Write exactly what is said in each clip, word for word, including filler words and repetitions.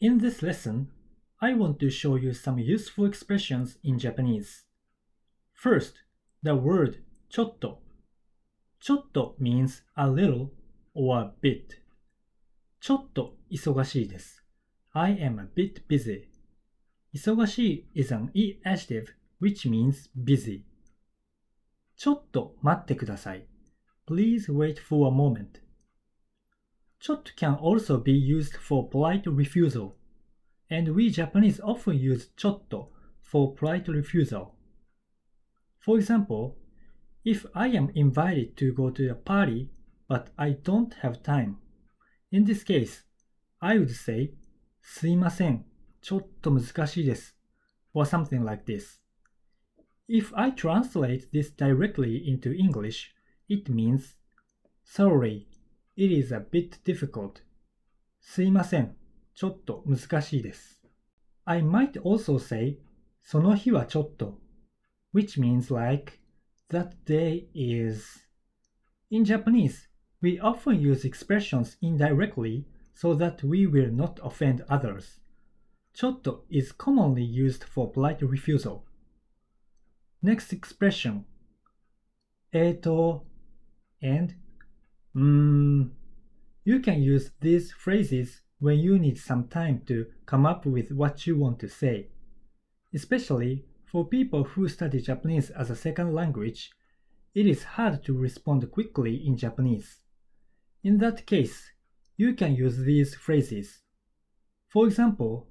In this lesson, I want to show you some useful expressions in Japanese. First, the word ちょっと. ちょっと means a little or a bit. ちょっと忙しいです。I am a bit busy. 忙しい is an e adjective which means busy. ちょっと待ってください。Please wait for a moment. ちょっと can also be used for polite refusal. And we Japanese often use ちょっと for polite refusal. For example, if I am invited to go to a party but I don't have time, in this case, I would say, すいません、ちょっと難しいです。Or something like this. If I translate this directly into English, it means, Sorry, it is a bit difficult. すいません、ちょっと難しいです。I might also say, その日はちょっと which means like, that day is. In Japanese, we often use expressions indirectly so that we will not offend others. ちょっと is commonly used for polite refusal. Next expression. えーと and うーん You can use these phrases when you need some time to come up with what you want to say. Especially for people who study Japanese as a second language, it is hard to respond quickly in Japanese. In that case, you can use these phrases. For example,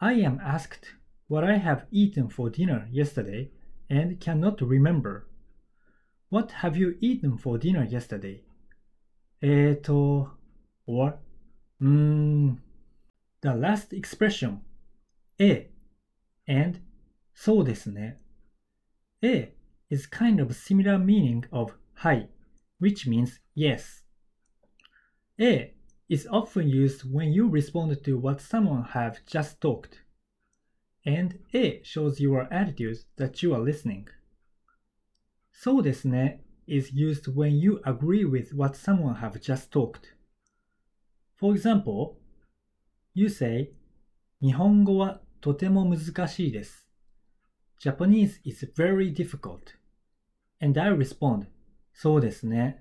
I am asked what I have eaten for dinner yesterday and cannot remember. What have you eaten for dinner yesterday? えーと or うーん The last expression, A and そうですね A is kind of similar meaning of はい which means yes. A is often used when you respond to what someone have just talked. And A shows your attitude that you are listening. そうですね is used when you agree with what someone have just talked. For example, you say 日本語はとても難しいです Japanese is very difficult. And I respond そうですね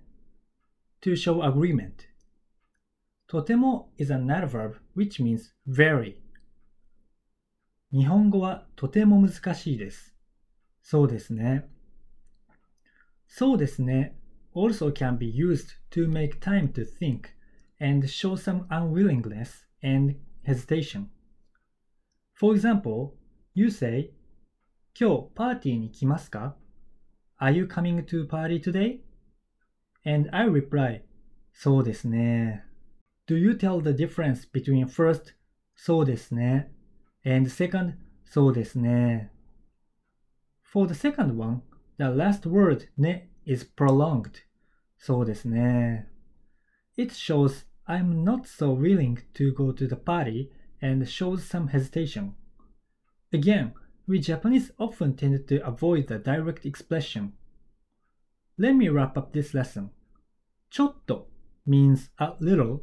to show agreement. とても is an adverb which means very. 日本語はとても難しいですそうですねそうですね also can be used to make time to think and show some unwillingness and hesitation. For example, you say, 今日パーティーに来ますか? Are you coming to party today? And I reply, そうですね Do you tell the difference between first, そうですね and second, そうですね For the second one,The last word, ne, is prolonged. そうですね。It shows I'm not so willing to go to the party and shows some hesitation. Again, we Japanese often tend to avoid the direct expression. Let me wrap up this lesson. ちょっと means a little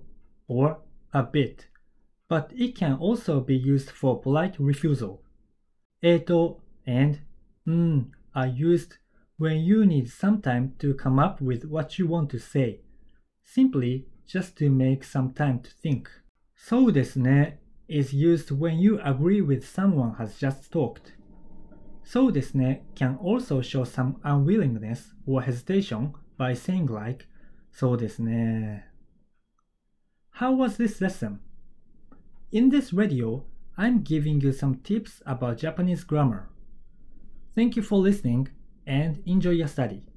or a bit, but it can also be used for polite refusal. えーと and うーん are used when you need some time to come up with what you want to say, simply just to make some time to think. そうですね is used when you agree with someone has just talked. そうですね can also show some unwillingness or hesitation by saying like そうですね How was this lesson? In this radio, I'm giving you some tips about Japanese grammar. Thank you for listening and enjoy your study.